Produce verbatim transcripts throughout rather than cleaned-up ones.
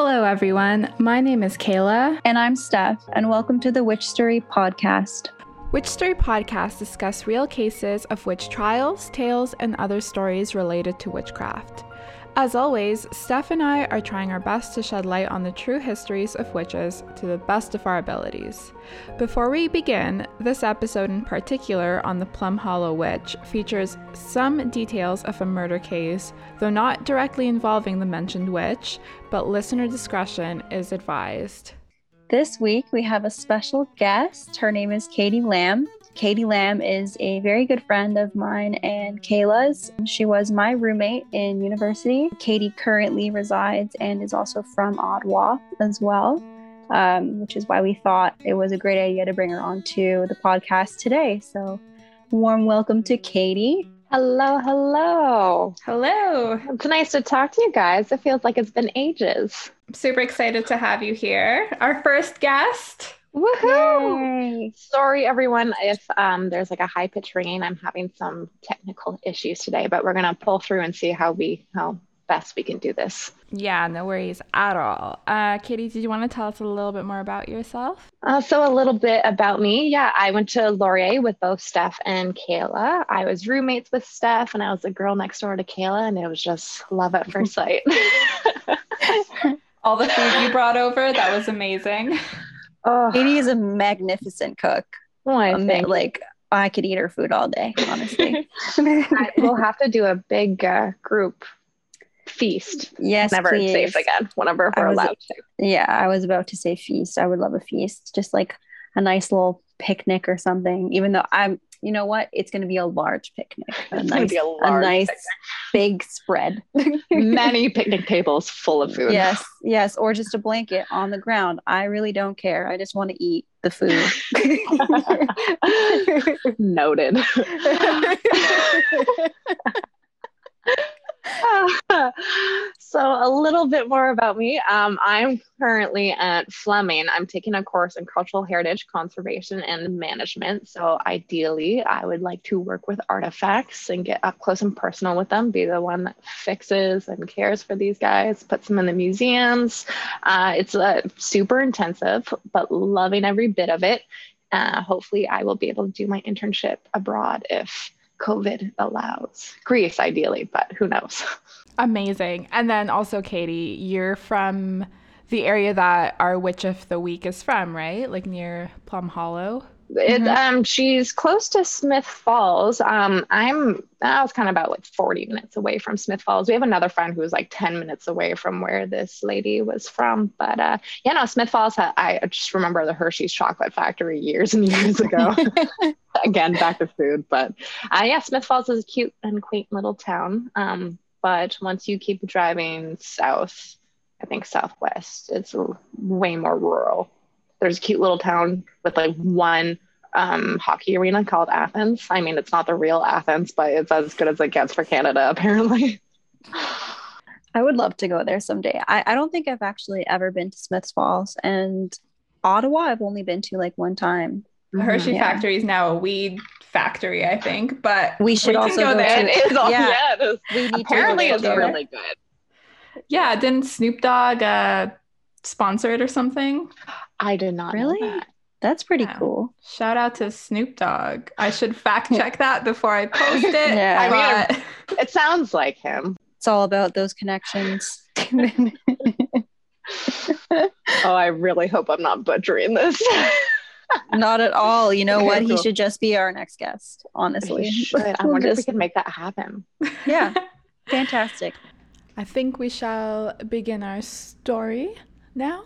Hello, everyone. My name is Kayla. And I'm Steph, and welcome to the Witch Story Podcast. Witch Story Podcasts discuss real cases of witch trials, tales, and other stories related to witchcraft. As always, Steph and I are trying our best to shed light on the true histories of witches to the best of our abilities. Before we begin, this episode in particular on the Plum Hollow Witch features some details of a murder case, though not directly involving the mentioned witch, but listener discretion is advised. This week, we have a special guest. Her name is Katie Lamb. Katie Lamb is a very good friend of mine and Kayla's. She was my roommate in university. Katie currently resides and is also from Ottawa as well, um, which is why we thought it was a great idea to bring her onto the podcast today. So, warm welcome to Katie. Hello, hello. Hello. It's nice to talk to you guys. It feels like it's been ages. I'm super excited to have you here. Our first guest. Woohoo! Yay. Sorry, everyone, if um, there's like a high-pitched ringing. I'm having some technical issues today, but we're going to pull through and see how we how best we can do this. Yeah, no worries at all. Uh, Katie, did you want to tell us a little bit more about yourself? Uh, so a little bit about me. Yeah, I went to Laurier with both Steph and Kayla. I was roommates with Steph, and I was the girl next door to Kayla, and it was just love at first sight. All the food you brought over, that was amazing. Oh. Katie is a magnificent cook. Oh, I um, think. Like, I could eat her food all day, honestly. I, we'll have to do a big uh, group feast. Yes, never please. Safe again, whenever we're was, allowed to. Yeah, I was about to say feast. I would love a feast. Just like a nice little picnic or something, even though I'm, you know what? It's going to be a large picnic. A it's nice, be a large a nice big spread. Many picnic tables full of food. Yes, yes. Or just a blanket on the ground. I really don't care. I just want to eat the food. Noted. So a little bit more about me. Um, I'm currently at Fleming. I'm taking a course in cultural heritage conservation and management. So ideally, I would like to work with artifacts and get up close and personal with them, be the one that fixes and cares for these guys, puts them in the museums. Uh, it's uh, super intensive, but loving every bit of it. Uh, hopefully, I will be able to do my internship abroad if COVID allows. Greece, ideally, but who knows? Amazing. And then also, Katie, you're from the area that our Witch of the Week is from, right? Like near Plum Hollow? It, mm-hmm. um, she's close to Smith Falls. Um, I'm, I was kind of about like forty minutes away from Smith Falls. We have another friend who was like ten minutes away from where this lady was from. But uh, yeah, no, Smith Falls, I just remember the Hershey's Chocolate Factory years and years ago. Again, back to food. But uh, yeah, Smith Falls is a cute and quaint little town. Um, but once you keep driving south, I think southwest, it's way more rural. There's a cute little town with like one um, hockey arena called Athens. I mean, it's not the real Athens, but it's as good as it gets for Canada, apparently. I would love to go there someday. I, I don't think I've actually ever been to Smiths Falls, and Ottawa I've only been to like one time. The Hershey yeah. factory is now a weed factory, I think, but we should we also go, go there. To- it is all, yeah. yeah it is. We need apparently to it's there. Really good. Yeah, didn't Snoop Dogg uh, sponsor it or something? I did not really? Know that. That's pretty yeah. cool. Shout out to Snoop Dogg. I should fact check that before I post it. yeah. I mean, it sounds like him. It's all about those connections. Oh, I really hope I'm not butchering this. Not at all. You know okay, what? Cool. He should just be our next guest, honestly. I wonder just... if we can make that happen. Yeah. Fantastic. I think we shall begin our story now.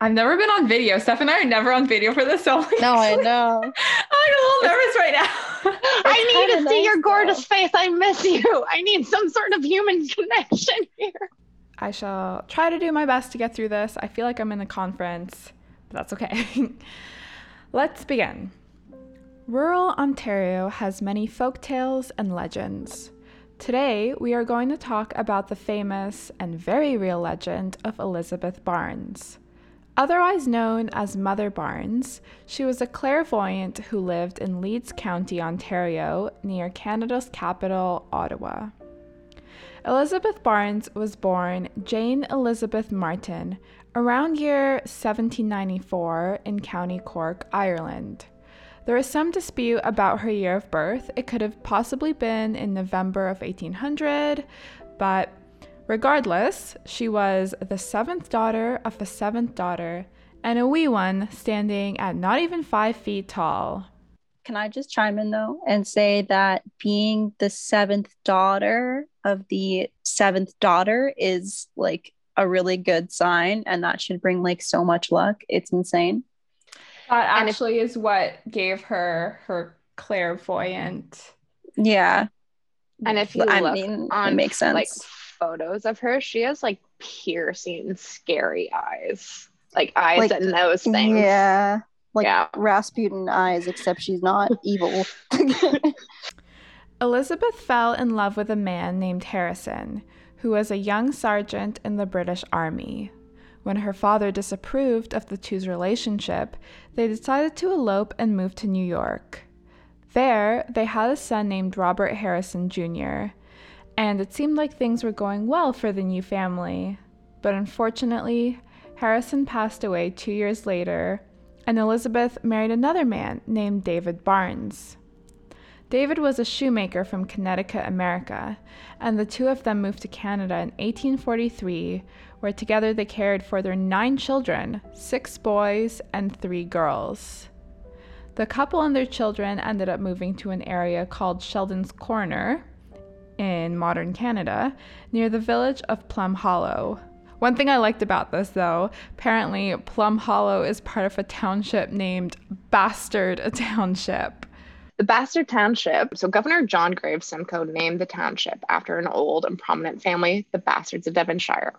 I've never been on video. Steph and I are never on video for this. So like, no, I know. I'm a little nervous it's, right now. I need to see nice your gorgeous though. Face. I miss you. I need some sort of human connection here. I shall try to do my best to get through this. I feel like I'm in a conference, but that's okay. Let's begin. Rural Ontario has many folktales and legends. Today, we are going to talk about the famous and very real legend of Elizabeth Barnes. Otherwise known as Mother Barnes, she was a clairvoyant who lived in Leeds County, Ontario, near Canada's capital, Ottawa. Elizabeth Barnes was born Jane Elizabeth Martin around year seventeen ninety-four in County Cork, Ireland. There is some dispute about her year of birth. It could have possibly been in November of eighteen hundred, but regardless, she was the seventh daughter of the seventh daughter and a wee one standing at not even five feet tall. Can I just chime in though and say that being the seventh daughter of the seventh daughter is like a really good sign, and that should bring like so much luck. It's insane. That actually if, is what gave her her clairvoyant. Yeah. And if you I look mean, on makes sense. Like photos of her, she has like piercing, scary eyes. Like eyes like, and those things. Yeah. Like yeah. Rasputin eyes, except she's not evil. Elizabeth fell in love with a man named Harrison, who was a young sergeant in the British Army. When her father disapproved of the two's relationship, they decided to elope and move to New York. There, they had a son named Robert Harrison Junior, and it seemed like things were going well for the new family. But unfortunately, Harrison passed away two years later, and Elizabeth married another man named David Barnes. David was a shoemaker from Connecticut, America, and the two of them moved to Canada in eighteen forty-three, where together they cared for their nine children, six boys and three girls. The couple and their children ended up moving to an area called Sheldon's Corner in modern Canada, near the village of Plum Hollow. One thing I liked about this, though, apparently Plum Hollow is part of a township named Bastard Township. The Bastard Township, so Governor John Graves Simcoe named the township after an old and prominent family, the Bastards of Devonshire.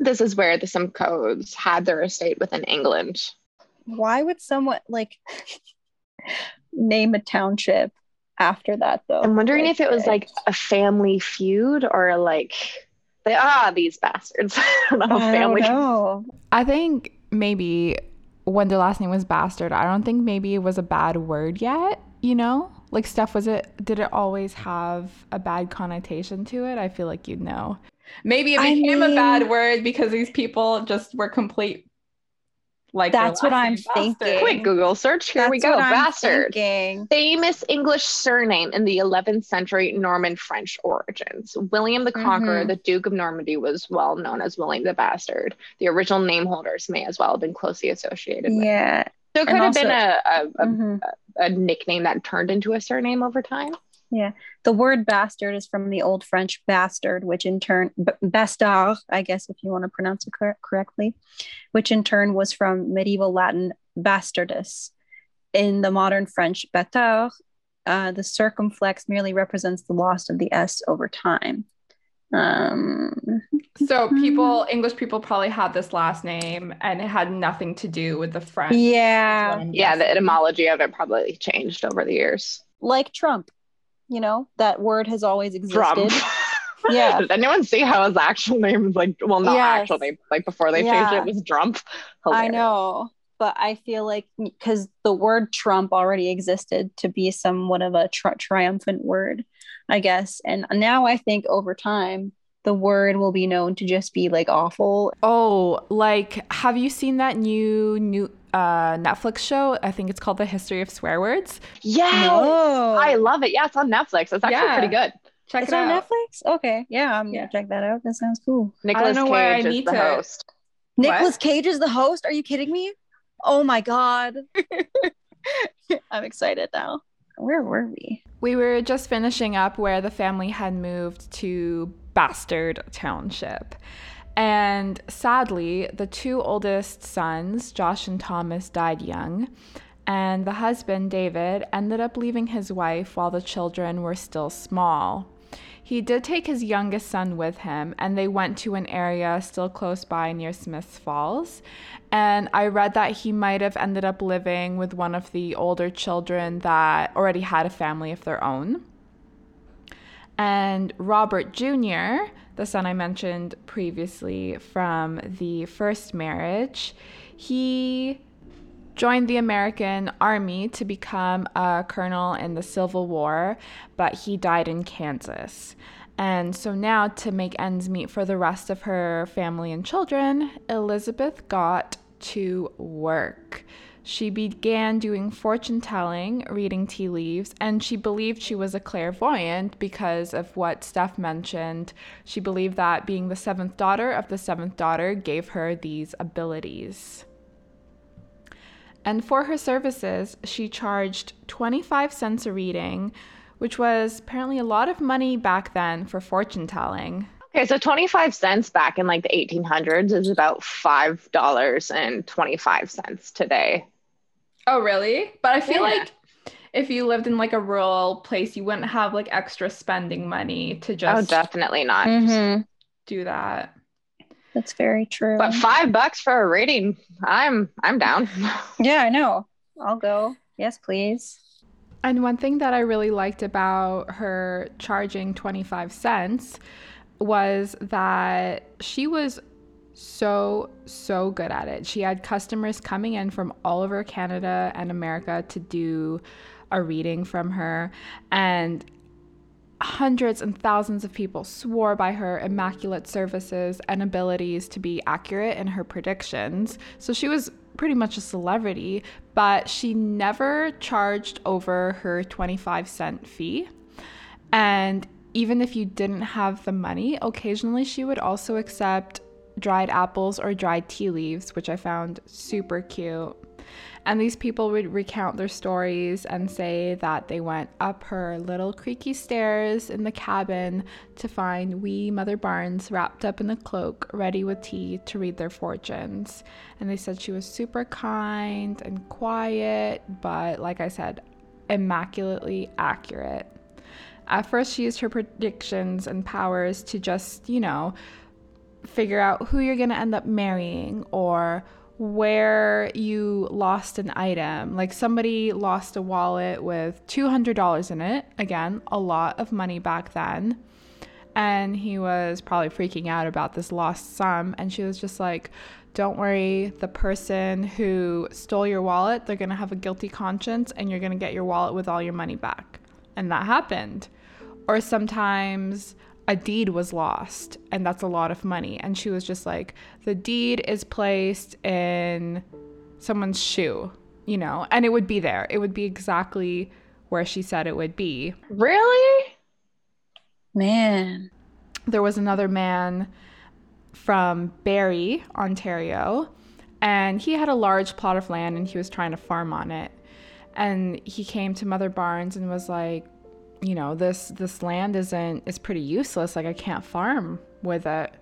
This is where the Simcoes had their estate within England. Why would someone, like, name a township after that, though? I'm wondering like, if it was, like, a family feud or, like, they are these bastards. I don't know. I, family. Don't know. I think maybe when their last name was Bastard, I don't think maybe it was a bad word yet. You know, like stuff was it, did it always have a bad connotation to it? I feel like you'd know. Maybe it became I mean, a bad word because these people just were complete. Like that's what I'm thinking. Bastard. Quick Google search. Here that's we go. Bastard. Thinking. Famous English surname in the eleventh century Norman French origins. William the Conqueror, mm-hmm. the Duke of Normandy, was well known as William the Bastard. The original name holders may as well have been closely associated with. Yeah. So it could and have also, been a a, mm-hmm. a a nickname that turned into a surname over time. Yeah. The word bastard is from the old French bastard, which in turn, b- bastard, I guess, if you want to pronounce it cor- correctly, which in turn was from medieval Latin bastardus. In the modern French bâtard, uh, the circumflex merely represents the loss of the S over time. Um, so people, English people probably had this last name and it had nothing to do with the French. Yeah. Yeah. The etymology of it probably changed over the years. Like Trump. You know, that word has always existed. Trump. Yeah. Did anyone see how his actual name was like, well, not yes. actual name, like before they yeah. changed it, it was Trump. Hilarious. I know, but I feel like because the word Trump already existed to be somewhat of a tri- triumphant word, I guess. And now I think over time, the word will be known to just be like awful. Oh, like, have you seen that new, new, Uh, Netflix show? I think it's called The History of Swear Words. Yeah, no. I love it. Yeah, it's on Netflix. It's actually yeah. pretty good. Check it's it out. It's on Netflix? Okay. Yeah, I'm yeah. gonna check that out. That sounds cool. Nicolas Cage I is need the to... host. Nicolas Cage is the host? Are you kidding me? Oh my god. I'm excited now. Where were we? We were just finishing up where the family had moved to Bastard Township. And sadly, the two oldest sons, Josh and Thomas, died young, and the husband, David, ended up leaving his wife while the children were still small. He did take his youngest son with him, and they went to an area still close by near Smith's Falls, and I read that he might have ended up living with one of the older children that already had a family of their own. And Robert Junior, the son I mentioned previously from the first marriage, he joined the American Army to become a colonel in the Civil War, but he died in Kansas. And so now, to make ends meet for the rest of her family and children, Elizabeth got to work. She began doing fortune telling, reading tea leaves, and she believed she was a clairvoyant because of what Steph mentioned. She believed that being the seventh daughter of the seventh daughter gave her these abilities. And for her services, she charged twenty-five cents a reading, which was apparently a lot of money back then for fortune telling. Okay, so twenty-five cents back in like the eighteen hundreds is about five dollars and twenty-five cents today. Oh, really? But I feel yeah. like if you lived in like a rural place, you wouldn't have like extra spending money to just... Oh, definitely not. Mm-hmm. Do that. That's very true. But five bucks for a reading, I'm I'm down. Yeah, I know. I'll go. Yes, please. And one thing that I really liked about her charging twenty-five cents was that she was so, so good at it. She had customers coming in from all over Canada and America to do a reading from her, and hundreds and thousands of people swore by her immaculate services and abilities to be accurate in her predictions. So she was pretty much a celebrity, but she never charged over her twenty-five cent fee. And even if you didn't have the money, occasionally she would also accept dried apples or dried tea leaves, which I found super cute. And these people would recount their stories and say that they went up her little creaky stairs in the cabin to find wee Mother Barnes wrapped up in a cloak, ready with tea to read their fortunes. And they said she was super kind and quiet, but like I said, immaculately accurate. At first, she used her predictions and powers to just, you know, figure out who you're going to end up marrying or where you lost an item. Like somebody lost a wallet with two hundred dollars in it. Again, a lot of money back then. And he was probably freaking out about this lost sum. And she was just like, don't worry, the person who stole your wallet, they're going to have a guilty conscience and you're going to get your wallet with all your money back. And that happened. Or sometimes a deed was lost, and that's a lot of money. And she was just like, the deed is placed in someone's shoe, you know, and it would be there. It would be exactly where she said it would be. Really? Man. There was another man from Barrie, Ontario, and he had a large plot of land and he was trying to farm on it. And he came to Mother Barnes and was like, you know, this this land isn't, it's pretty useless. Like, I can't farm with it.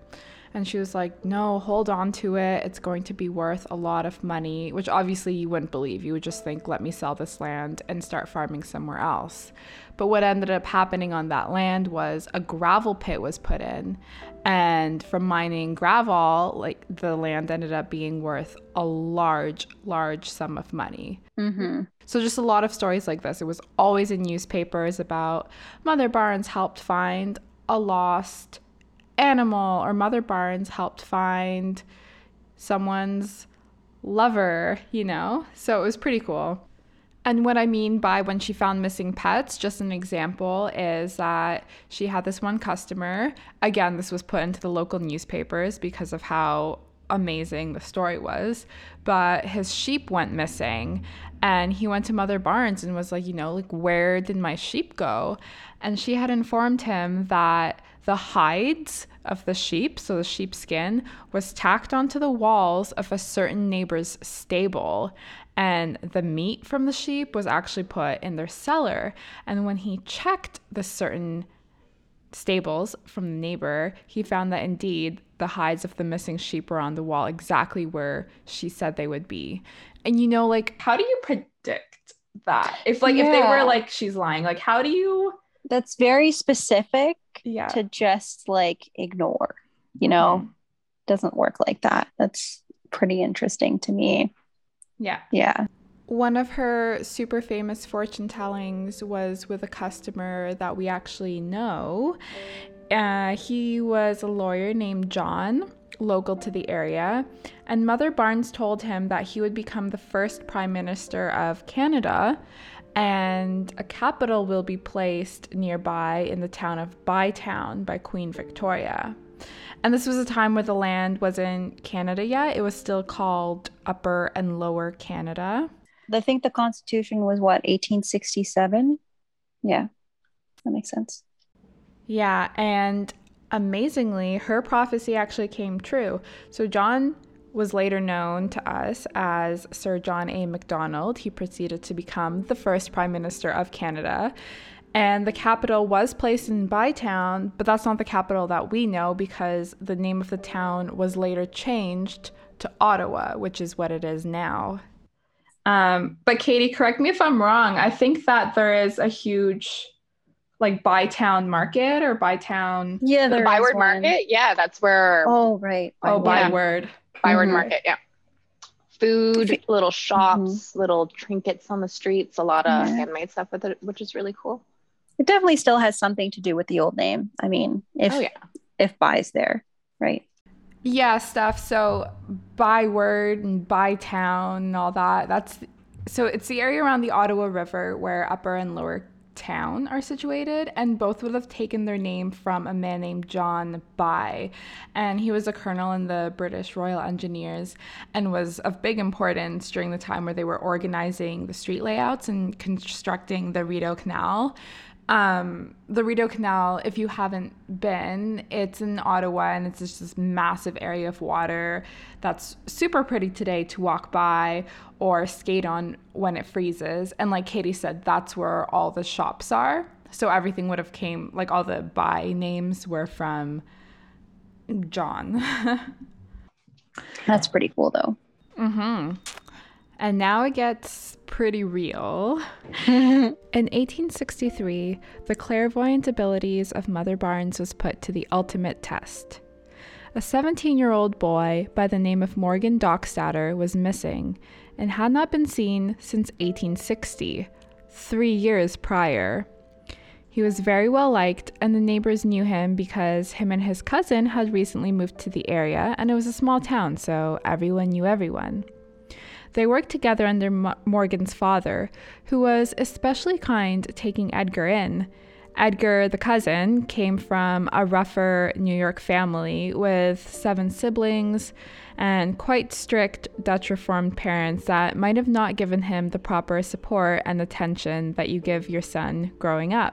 And she was like, no, hold on to it. It's going to be worth a lot of money, which obviously you wouldn't believe. You would just think, let me sell this land and start farming somewhere else. But what ended up happening on that land was a gravel pit was put in. And from mining gravel, like the land ended up being worth a large, large sum of money. Mm-hmm. So just a lot of stories like this. It was always in newspapers about Mother Barnes helped find a lost animal, or Mother Barnes helped find someone's lover, you know? So it was pretty cool. And what I mean by when she found missing pets, just an example, is that she had this one customer. Again, this was put into the local newspapers because of how amazing the story was, but his sheep went missing. And he went to Mother Barnes and was like, you know, like, where did my sheep go? And she had informed him that the hides of the sheep, so the sheepskin, was tacked onto the walls of a certain neighbor's stable. And the meat from the sheep was actually put in their cellar. And when he checked the certain stables from the neighbor, he found that indeed the hides of the missing sheep were on the wall exactly where she said they would be. And, you know, like, how do you predict that? If, like, yeah. if they were like, she's lying, like, how do you? That's very specific yeah. to just, like, ignore, you know, mm-hmm. doesn't work like that. That's pretty interesting to me. Yeah. Yeah. One of her super famous fortune tellings was with a customer that we actually know. Uh, he was a lawyer named John, local to the area, and Mother Barnes told him that he would become the first Prime Minister of Canada, and a capital will be placed nearby in the town of Bytown by Queen Victoria. And this was a time where the land wasn't Canada yet. It was still called Upper and Lower Canada. I think the Constitution was, what, eighteen sixty-seven? Yeah, that makes sense. Yeah, and amazingly, her prophecy actually came true. So John was later known to us as Sir John A. Macdonald. He proceeded to become the first Prime Minister of Canada. And the capital was placed in Bytown, but that's not the capital that we know, because the name of the town was later changed to Ottawa, which is what it is now. Um, but Katie, correct me if I'm wrong. I think that there is a huge, like, Bytown Market or Bytown. Yeah, the Byward Market. Yeah, that's where. Oh, right. Oh, Byward. Byward mm-hmm. Market. Yeah. Food, little shops, mm-hmm. little trinkets on the streets. A lot of yeah. handmade stuff with it, which is really cool. It definitely still has something to do with the old name. I mean, if oh, yeah. if By's there, right? Yeah, stuff. So Byward and Bytown and all that. That's so it's the area around the Ottawa River where Upper and Lower Town are situated, and both would have taken their name from a man named John By, and he was a colonel in the British Royal Engineers and was of big importance during the time where they were organizing the street layouts and constructing the Rideau Canal. Um, the Rideau Canal, if you haven't been, it's in Ottawa, and it's just this massive area of water that's super pretty today to walk by or skate on when it freezes. And like Katie said, that's where all the shops are. So everything would have came, like all the by names were from John. That's pretty cool though. Mm-hmm. And now it gets pretty real. In eighteen sixty-three, the clairvoyant abilities of Mother Barnes was put to the ultimate test. A seventeen-year-old boy by the name of Morgan Doxtater was missing and had not been seen since eighteen sixty, three years prior. He was very well liked, and the neighbors knew him because him and his cousin had recently moved to the area, and it was a small town, so everyone knew everyone. They worked together under M- Morgan's father, who was especially kind, taking Edgar in. Edgar, the cousin, came from a rougher New York family with seven siblings and quite strict Dutch Reformed parents that might have not given him the proper support and attention that you give your son growing up.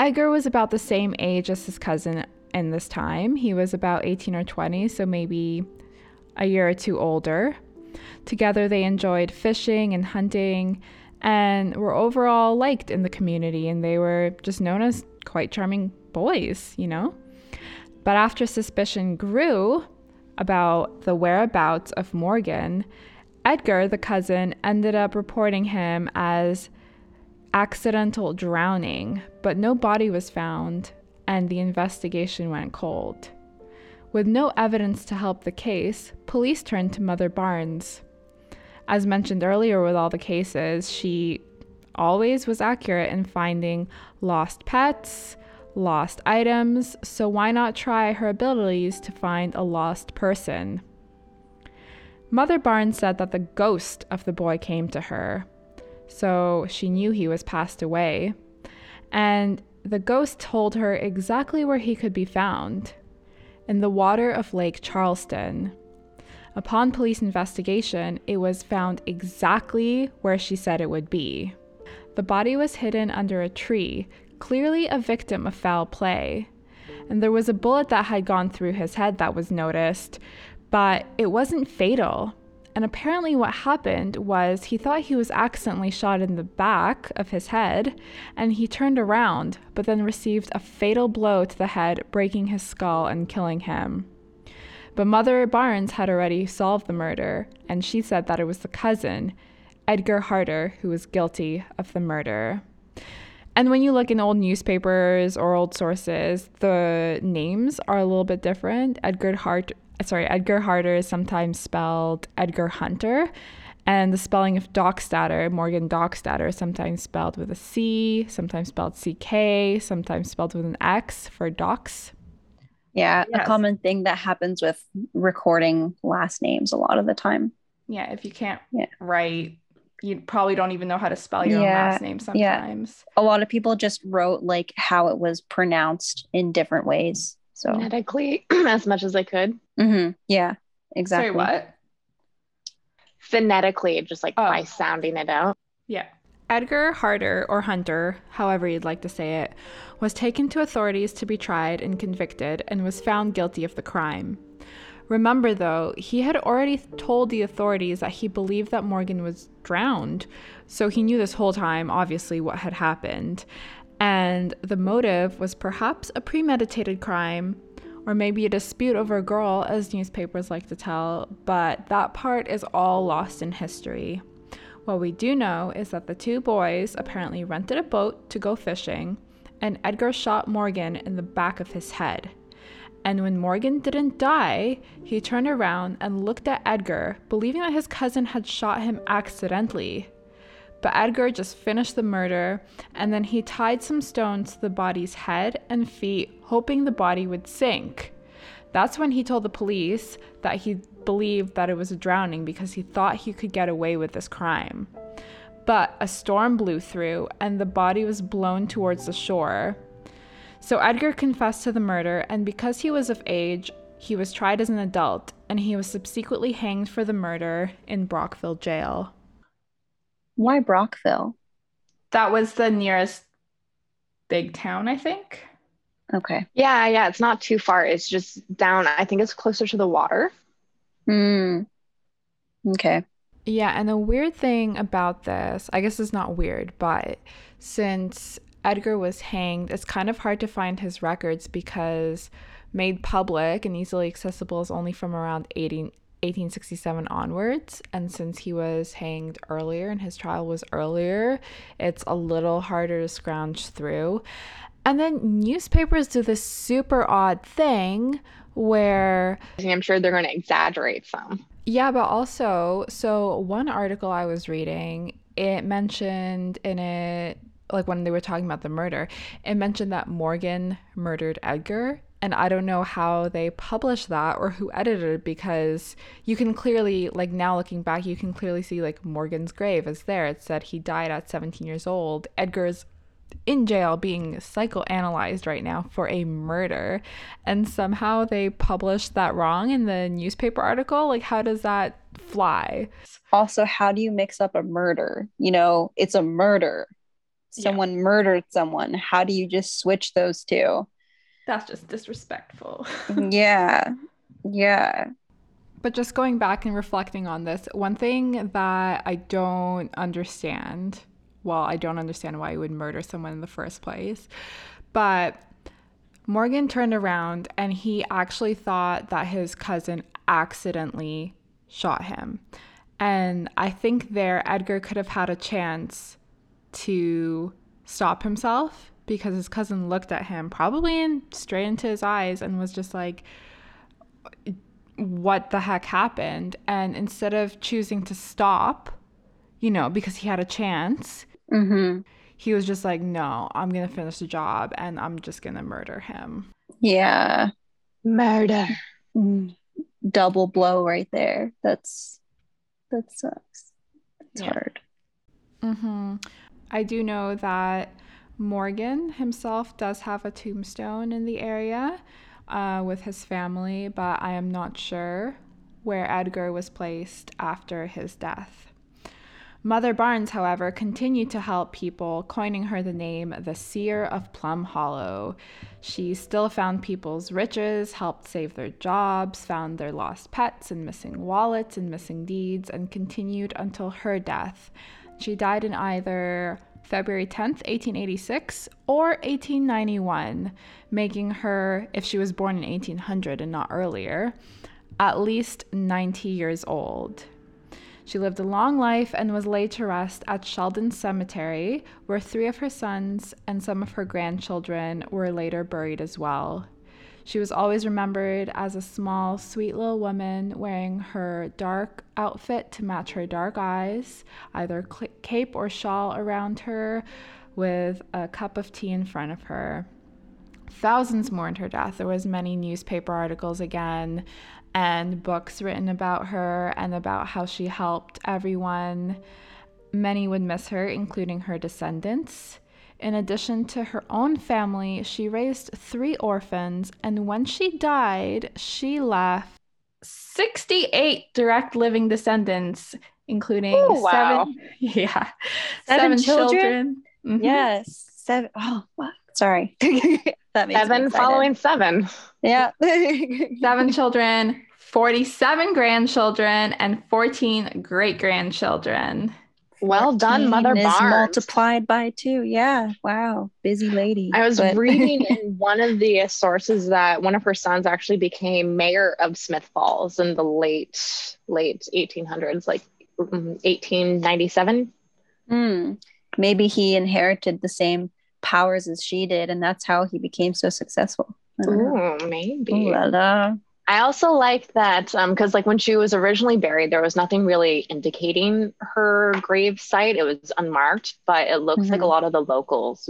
Edgar was about the same age as his cousin in this time. He was about eighteen or twenty, so maybe a year or two older. Together, they enjoyed fishing and hunting and were overall liked in the community, and they were just known as quite charming boys, you know? But after suspicion grew about the whereabouts of Morgan, Edgar, the cousin, ended up reporting him as accidental drowning, but no body was found, and the investigation went cold. With no evidence to help the case, police turned to Mother Barnes. As mentioned earlier with all the cases, she always was accurate in finding lost pets, lost items, so why not try her abilities to find a lost person? Mother Barnes said that the ghost of the boy came to her, so she knew he was passed away, and the ghost told her exactly where he could be found. In the water of Lake Charleston. Upon police investigation, it was found exactly where she said it would be. The body was hidden under a tree, clearly a victim of foul play. And there was a bullet that had gone through his head that was noticed, but it wasn't fatal. And apparently what happened was he thought he was accidentally shot in the back of his head, and he turned around, but then received a fatal blow to the head, breaking his skull and killing him. But Mother Barnes had already solved the murder, and she said that it was the cousin, Edgar Harder, who was guilty of the murder. And when you look in old newspapers or old sources, the names are a little bit different. Edgar Harder. Sorry, Edgar Harder is sometimes spelled Edgar Hunter, and the spelling of Doxtater, Morgan Doxtater, is sometimes spelled with a C, sometimes spelled C K, sometimes spelled with an X for dox. Yeah, yes. A common thing that happens with recording last names a lot of the time. Yeah, if you can't yeah. write you probably don't even know how to spell your yeah. own last name sometimes. Yeah. A lot of people just wrote like how it was pronounced in different ways. So phonetically as much as I could. Mm-hmm. Yeah, exactly. Sorry, what? Phonetically, just like oh. by sounding it out. Yeah. Edgar Harder, or Hunter, however you'd like to say it, was taken to authorities to be tried and convicted and was found guilty of the crime. Remember, though, he had already told the authorities that he believed that Morgan was drowned, so he knew this whole time, obviously, what had happened. And the motive was perhaps a premeditated crime, or maybe a dispute over a girl, as newspapers like to tell, but that part is all lost in history. What we do know is that the two boys apparently rented a boat to go fishing, and Edgar shot Morgan in the back of his head. And when Morgan didn't die, he turned around and looked at Edgar, believing that his cousin had shot him accidentally. But Edgar just finished the murder, and then he tied some stones to the body's head and feet, hoping the body would sink. That's when he told the police that he believed that it was a drowning because he thought he could get away with this crime. But a storm blew through and the body was blown towards the shore. So Edgar confessed to the murder, and because he was of age, he was tried as an adult, and he was subsequently hanged for the murder in Brockville Jail. Why Brockville? That was the nearest big town, I think. Okay. Yeah, yeah, it's not too far. It's just down, I think it's closer to the water. Hmm. Okay. Yeah, and the weird thing about this, I guess it's not weird, but since Edgar was hanged, it's kind of hard to find his records because made public and easily accessible is only from around eighteen sixty-seven onwards. And since he was hanged earlier and his trial was earlier, it's a little harder to scrounge through. And then newspapers do this super odd thing where... I'm sure they're going to exaggerate some. Yeah, but also, so one article I was reading, it mentioned in it, like when they were talking about the murder, it mentioned that Morgan murdered Edgar. And I don't know how they published that or who edited it, because you can clearly, like now looking back, you can clearly see like Morgan's grave is there. It said he died at seventeen years old. Edgar's in jail being psychoanalyzed right now for a murder. And somehow they published that wrong in the newspaper article. Like, how does that fly? Also, how do you mix up a murder? You know, it's a murder. Someone yeah. murdered someone. How do you just switch those two? That's just disrespectful. yeah. Yeah. But just going back and reflecting on this, one thing that I don't understand, well, I don't understand why you would murder someone in the first place, but Morgan turned around and he actually thought that his cousin accidentally shot him. And I think there Edgar could have had a chance to stop himself, because his cousin looked at him probably in, straight into his eyes and was just like, what the heck happened? And instead of choosing to stop, you know, because he had a chance, mm-hmm. he was just like, no, I'm gonna finish the job and I'm just gonna murder him. Yeah. Murder. Double blow right there. That's, that sucks. It's yeah. hard. Mm-hmm. I do know that Morgan himself does have a tombstone in the area uh, with his family, but I am not sure where Edgar was placed after his death. Mother Barnes, however, continued to help people, coining her the name the Seer of Plum Hollow. She still found people's riches, helped save their jobs, found their lost pets and missing wallets and missing deeds, and continued until her death. She died in either February tenth, eighteen eighty-six or eighteen ninety-one, making her, if she was born in eighteen hundred and not earlier, at least ninety years old. She lived a long life and was laid to rest at Sheldon's Cemetery, where three of her sons and some of her grandchildren were later buried as well. She was always remembered as a small, sweet little woman wearing her dark outfit to match her dark eyes, either cape or shawl around her, with a cup of tea in front of her. Thousands mourned her death. There was many newspaper articles again, and books written about her and about how she helped everyone. Many would miss her, including her descendants. In addition to her own family, she raised three orphans, and when she died, she left sixty-eight direct living descendants, including oh, wow. seven, yeah, seven, seven children. children. Mm-hmm. Yes, seven. Oh, sorry, that makes seven following seven. Yeah, seven children, forty-seven grandchildren, and fourteen great-grandchildren. Well done, Mother Barnes. Multiplied by two. Yeah. Wow. Busy lady. I was but... reading in one of the sources that one of her sons actually became mayor of Smith Falls in the late, late eighteen hundreds, like eighteen ninety-seven. Mm. Maybe he inherited the same powers as she did, and that's how he became so successful. Ooh, maybe. Ooh, la, la. I also like that um, because like when she was originally buried, there was nothing really indicating her grave site. It was unmarked, but it looks mm-hmm. like a lot of the locals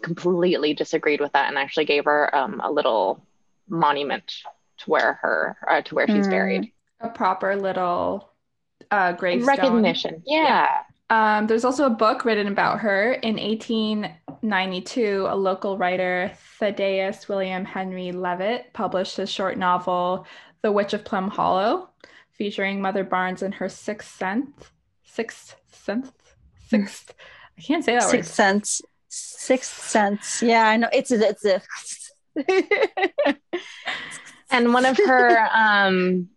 completely disagreed with that and actually gave her um, a little monument to where her uh, to where mm. she's buried. A proper little uh, gravestone. Recognition. Yeah. yeah. Um, there's also a book written about her in eighteen ninety-two, a local writer, Thaddeus William Henry Levitt, published his short novel, The Witch of Plum Hollow, featuring Mother Barnes and her sixth sense. Sixth sense? Sixth. I can't say that sixth word. Sixth sense. Sixth sense. Yeah, I know. It's a, it's a. And one of her um,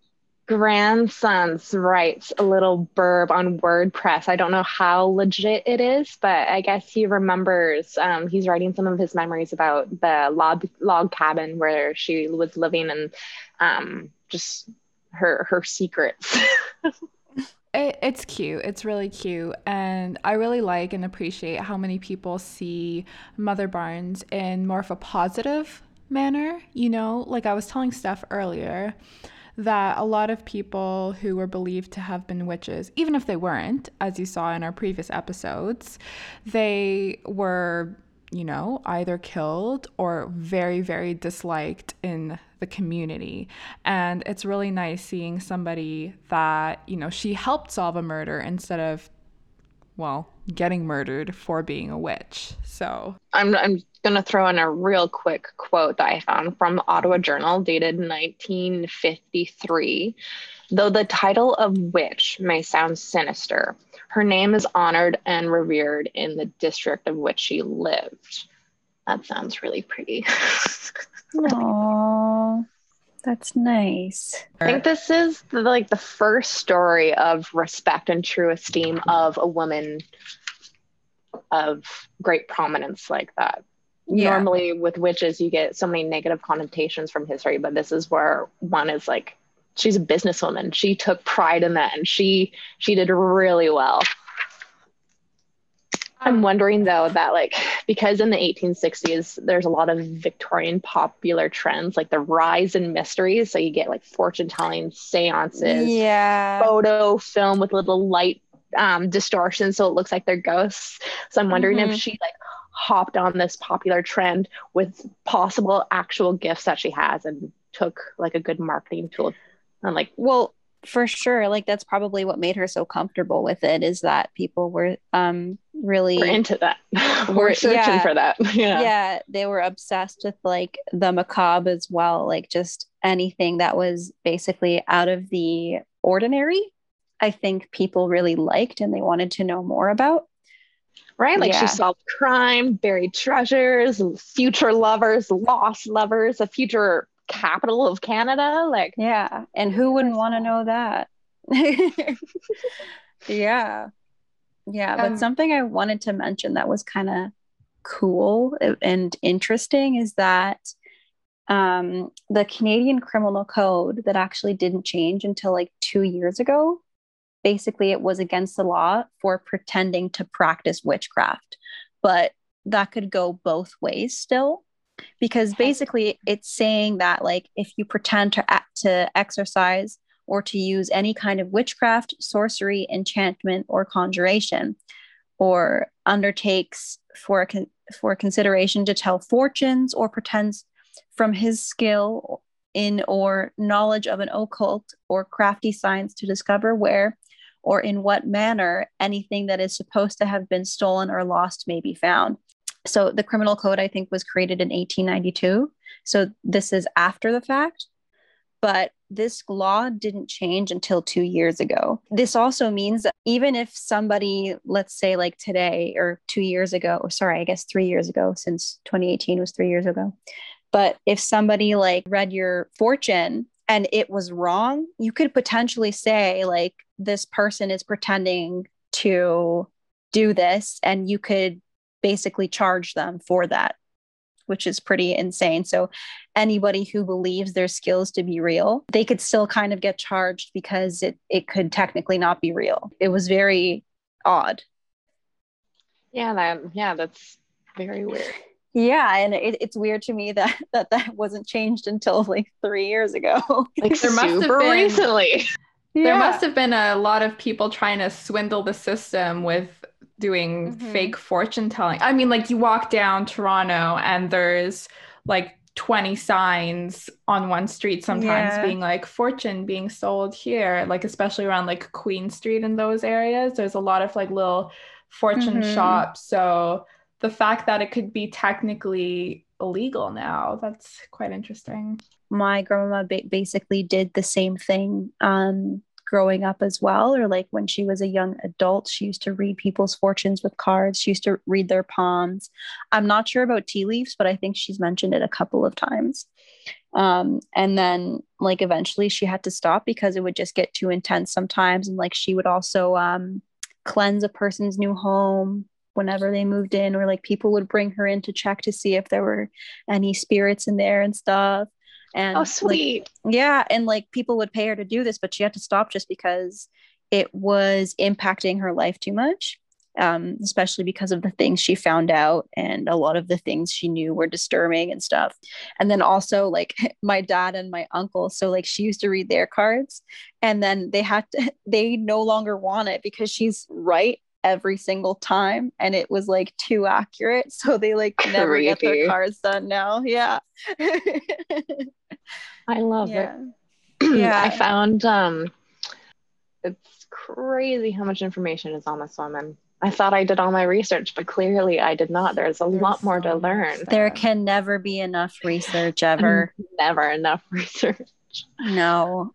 grandsons writes a little blurb on WordPress. I don't know how legit it is, but I guess he remembers, um, he's writing some of his memories about the log, log cabin where she was living and um, just her her secrets. it, it's cute. It's really cute. And I really like and appreciate how many people see Mother Barnes in more of a positive manner. You know, like I was telling Steph earlier, that a lot of people who were believed to have been witches, even if they weren't, as you saw in our previous episodes, they were, you know, either killed or very, very disliked in the community. And it's really nice seeing somebody that, you know, she helped solve a murder instead of, well, getting murdered for being a witch. So I'm I'm gonna throw in a real quick quote that I found from the Ottawa Journal dated nineteen fifty-three. Though the title of witch may sound sinister, her name is honored and revered in the district of which she lived. That sounds really pretty. Aww. That's nice. I think this is the, like the first story of respect and true esteem of a woman of great prominence like that. Yeah. Normally with witches, you get so many negative connotations from history, but this is where one is like, she's a businesswoman. She took pride in that and she, she did really well. I'm wondering, though, that, like, because in the eighteen sixties, there's a lot of Victorian popular trends, like the rise in mysteries. So you get, like, fortune-telling seances, yeah, photo film with little light um, distortions so it looks like they're ghosts. So I'm wondering mm-hmm. if she, like, hopped on this popular trend with possible actual gifts that she has and took, like, a good marketing tool. I'm like, well... For sure. Like, that's probably what made her so comfortable with it, is that people were um really we're into that. We're searching yeah, for that. Yeah. Yeah. They were obsessed with like the macabre as well. Like just anything that was basically out of the ordinary, I think people really liked and they wanted to know more about. Right? Like yeah. She solved crime, buried treasures, future lovers, lost lovers, a future capital of Canada, like yeah, and who wouldn't want to know that? yeah yeah um, but something I wanted to mention that was kind of cool and interesting is that um the Canadian Criminal Code that actually didn't change until like two years ago. Basically it was against the law for pretending to practice witchcraft, but that could go both ways still. Because basically it's saying that like if you pretend to act, to exercise or to use any kind of witchcraft, sorcery, enchantment, or conjuration, or undertakes for a con- for consideration to tell fortunes or pretends from his skill in or knowledge of an occult or crafty science to discover where or in what manner anything that is supposed to have been stolen or lost may be found. So the criminal code, I think, was created in eighteen ninety-two. So this is after the fact, but this law didn't change until two years ago. This also means that even if somebody, let's say like today or two years ago, or sorry, I guess three years ago, since twenty eighteen was three years ago. But if somebody like read your fortune and it was wrong, you could potentially say like, this person is pretending to do this, and you could basically charge them for that, which is pretty insane. So anybody who believes their skills to be real, they could still kind of get charged because it, it could technically not be real. It was very odd. Yeah, that, yeah, that's very weird. Yeah, and it, it's weird to me that, that that wasn't changed until like three years ago. Like there must super have been, recently. Yeah. There must have been a lot of people trying to swindle the system with doing mm-hmm. fake fortune telling. I mean, like you walk down Toronto and there's like twenty signs on one street sometimes yeah. being like fortune being sold here, like especially around like Queen Street and those areas. There's a lot of like little fortune mm-hmm. shops. So the fact that it could be technically illegal now, that's quite interesting. My grandma ba- basically did the same thing um growing up as well, or like when she was a young adult, she used to read people's fortunes with cards. She used to read their palms. I'm not sure about tea leaves, but I think she's mentioned it a couple of times. Um, and then like eventually she had to stop because it would just get too intense sometimes. And like she would also um, cleanse a person's new home whenever they moved in, or like people would bring her in to check to see if there were any spirits in there and stuff. And oh, sweet. Like, yeah. And like people would pay her to do this, but she had to stop just because it was impacting her life too much, um, especially because of the things she found out. And a lot of the things she knew were disturbing and stuff. And then also like my dad and my uncle. So like she used to read their cards, and then they had to, they no longer want it because she's right every single time, and it was like too accurate, so they like never Creepy. Get their cards done now. Yeah. I love yeah. it. Yeah, I found um it's crazy how much information is on this woman. I thought I did all my research, but clearly I did not. There's a There's lot more to learn. There can never be enough research ever. Never enough research. No.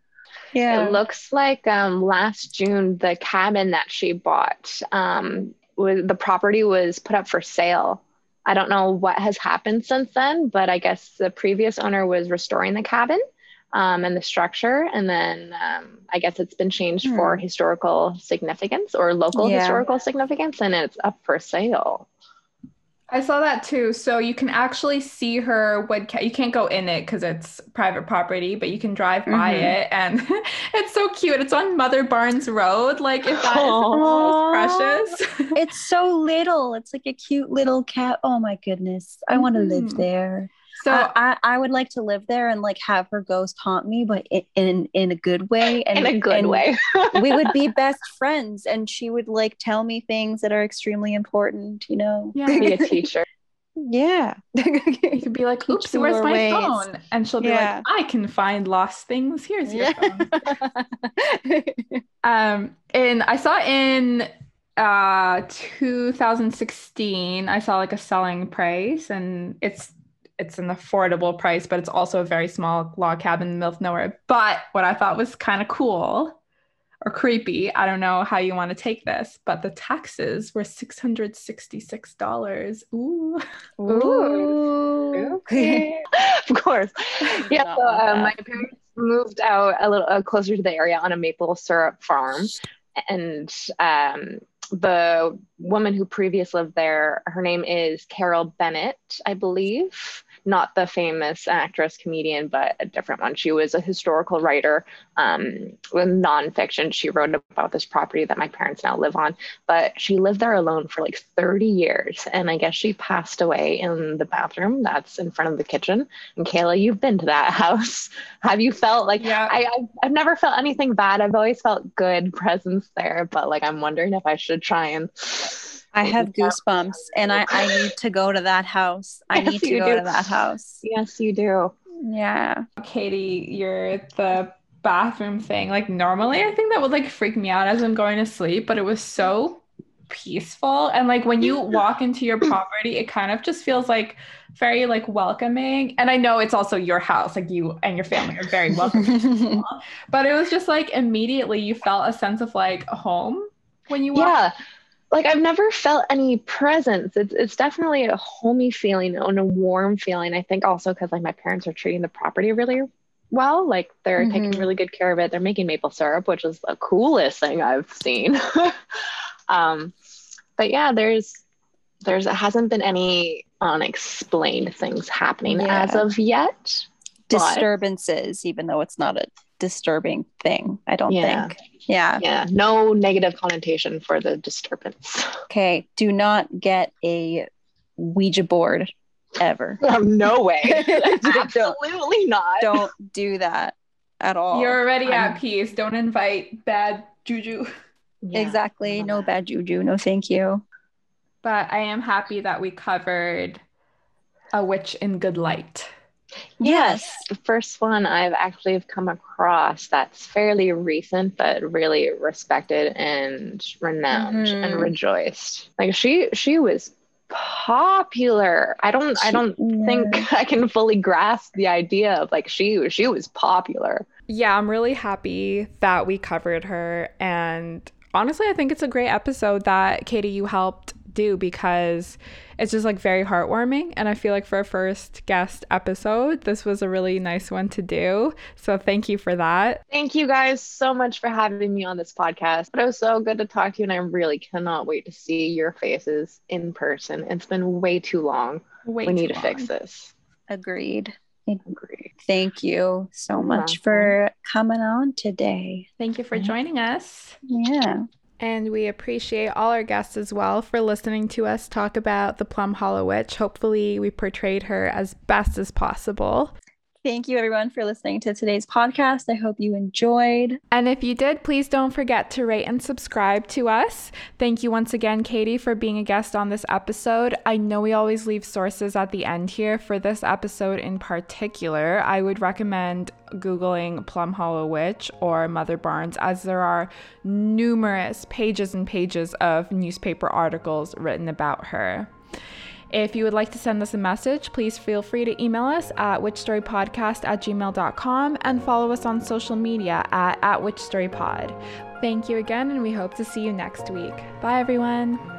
Yeah. It looks like um, last June, the cabin that she bought, um, was, the property was put up for sale. I don't know what has happened since then, but I guess the previous owner was restoring the cabin um, and the structure. And then um, I guess it's been changed hmm. for historical significance or local yeah. historical significance, and it's up for sale. I saw that too. So you can actually see her wood ca- you can't go in it because it's private property, but you can drive by mm-hmm. it, and it's so cute. It's on Mother Barnes Road. Like if that Aww. Is precious. It's so little. It's like a cute little cat. Oh my goodness. I mm-hmm. want to live there. So I, I, I would like to live there and like have her ghost haunt me, but in in, in a good way. And, in a good and way. We would be best friends, and she would like tell me things that are extremely important, you know. Yeah, be a teacher. Yeah. You could be like, oops, where's my ways. phone? And she'll be yeah. like, I can find lost things. Here's your yeah. phone. um, and I saw in uh two thousand sixteen, I saw like a selling price, and it's it's an affordable price, but it's also a very small log cabin in the middle of nowhere. But what I thought was kind of cool or creepy, I don't know how you want to take this, but the taxes were six hundred sixty-six dollars. Ooh. Ooh. Okay. Of course. Yeah. So, uh, my parents moved out a little uh, closer to the area on a maple syrup farm. And, um, the woman who previously lived there, her name is Carol Bennett, I believe. Not the famous actress, comedian, but a different one. She was a historical writer um, with nonfiction. She wrote about this property that my parents now live on, but she lived there alone for like thirty years. And I guess she passed away in the bathroom that's in front of the kitchen. And Kayla, you've been to that house. Have you felt like, yeah. I, I've, I've never felt anything bad. I've always felt good presence there, but like, I'm wondering if I should try and I have goosebumps, and I, I need to go to that house. I yes, need to go do. to that house. Yes, you do. Yeah. Katie, you're the bathroom thing. Like, normally I think that would like freak me out as I'm going to sleep, but it was so peaceful. And like when you walk into your property, it kind of just feels like very like welcoming. And I know it's also your house, like you and your family are very welcoming. But it was just like immediately you felt a sense of like home when you walked. Yeah. Like, I've never felt any presence. It's it's definitely a homey feeling and a warm feeling. I think also because, like, my parents are treating the property really well. Like, they're mm-hmm. taking really good care of it. They're making maple syrup, which is the coolest thing I've seen. um, but, yeah, there's there's hasn't been any unexplained things happening yeah. as of yet. Disturbances, but, even though it's not a disturbing thing, I don't yeah. think. Yeah. Yeah. No negative connotation for the disturbance. Okay. Do not get a Ouija board ever. Oh, no way. Absolutely not. Don't do that at all. You're already I'm... at peace. Don't invite bad juju. Yeah, exactly. No that. bad juju. No, thank you. But I am happy that we covered A Witch in Good Light. Yes. yes, the first one I've actually come across that's fairly recent, but really respected and renowned mm-hmm. and rejoiced. Like she, she was popular. I don't, she, I don't yeah. think I can fully grasp the idea of like she, she was popular. Yeah, I'm really happy that we covered her, and honestly, I think it's a great episode that Katie you helped do, because it's just like very heartwarming, and I feel like for a first guest episode this was a really nice one to do, so thank you for that. Thank you guys so much for having me on this podcast. It was so good to talk to you, and I really cannot wait to see your faces in person. It's been way too long. Way we need to long. fix this. Agreed. Agreed. Thank you so much yeah. for coming on today. Thank you for joining us. Yeah. And we appreciate all our guests as well for listening to us talk about the Plum Hollow Witch. Hopefully we portrayed her as best as possible. Thank you everyone for listening to today's podcast. I hope you enjoyed. And if you did, please don't forget to rate and subscribe to us. Thank you once again, Katie, for being a guest on this episode. I know we always leave sources at the end here. For this episode in particular, I would recommend Googling Plum Hollow Witch or Mother Barnes, as there are numerous pages and pages of newspaper articles written about her. If you would like to send us a message, please feel free to email us at witchstorypodcast at gmail dot com and follow us on social media at, at witchstorypod. Thank you again, and we hope to see you next week. Bye, everyone.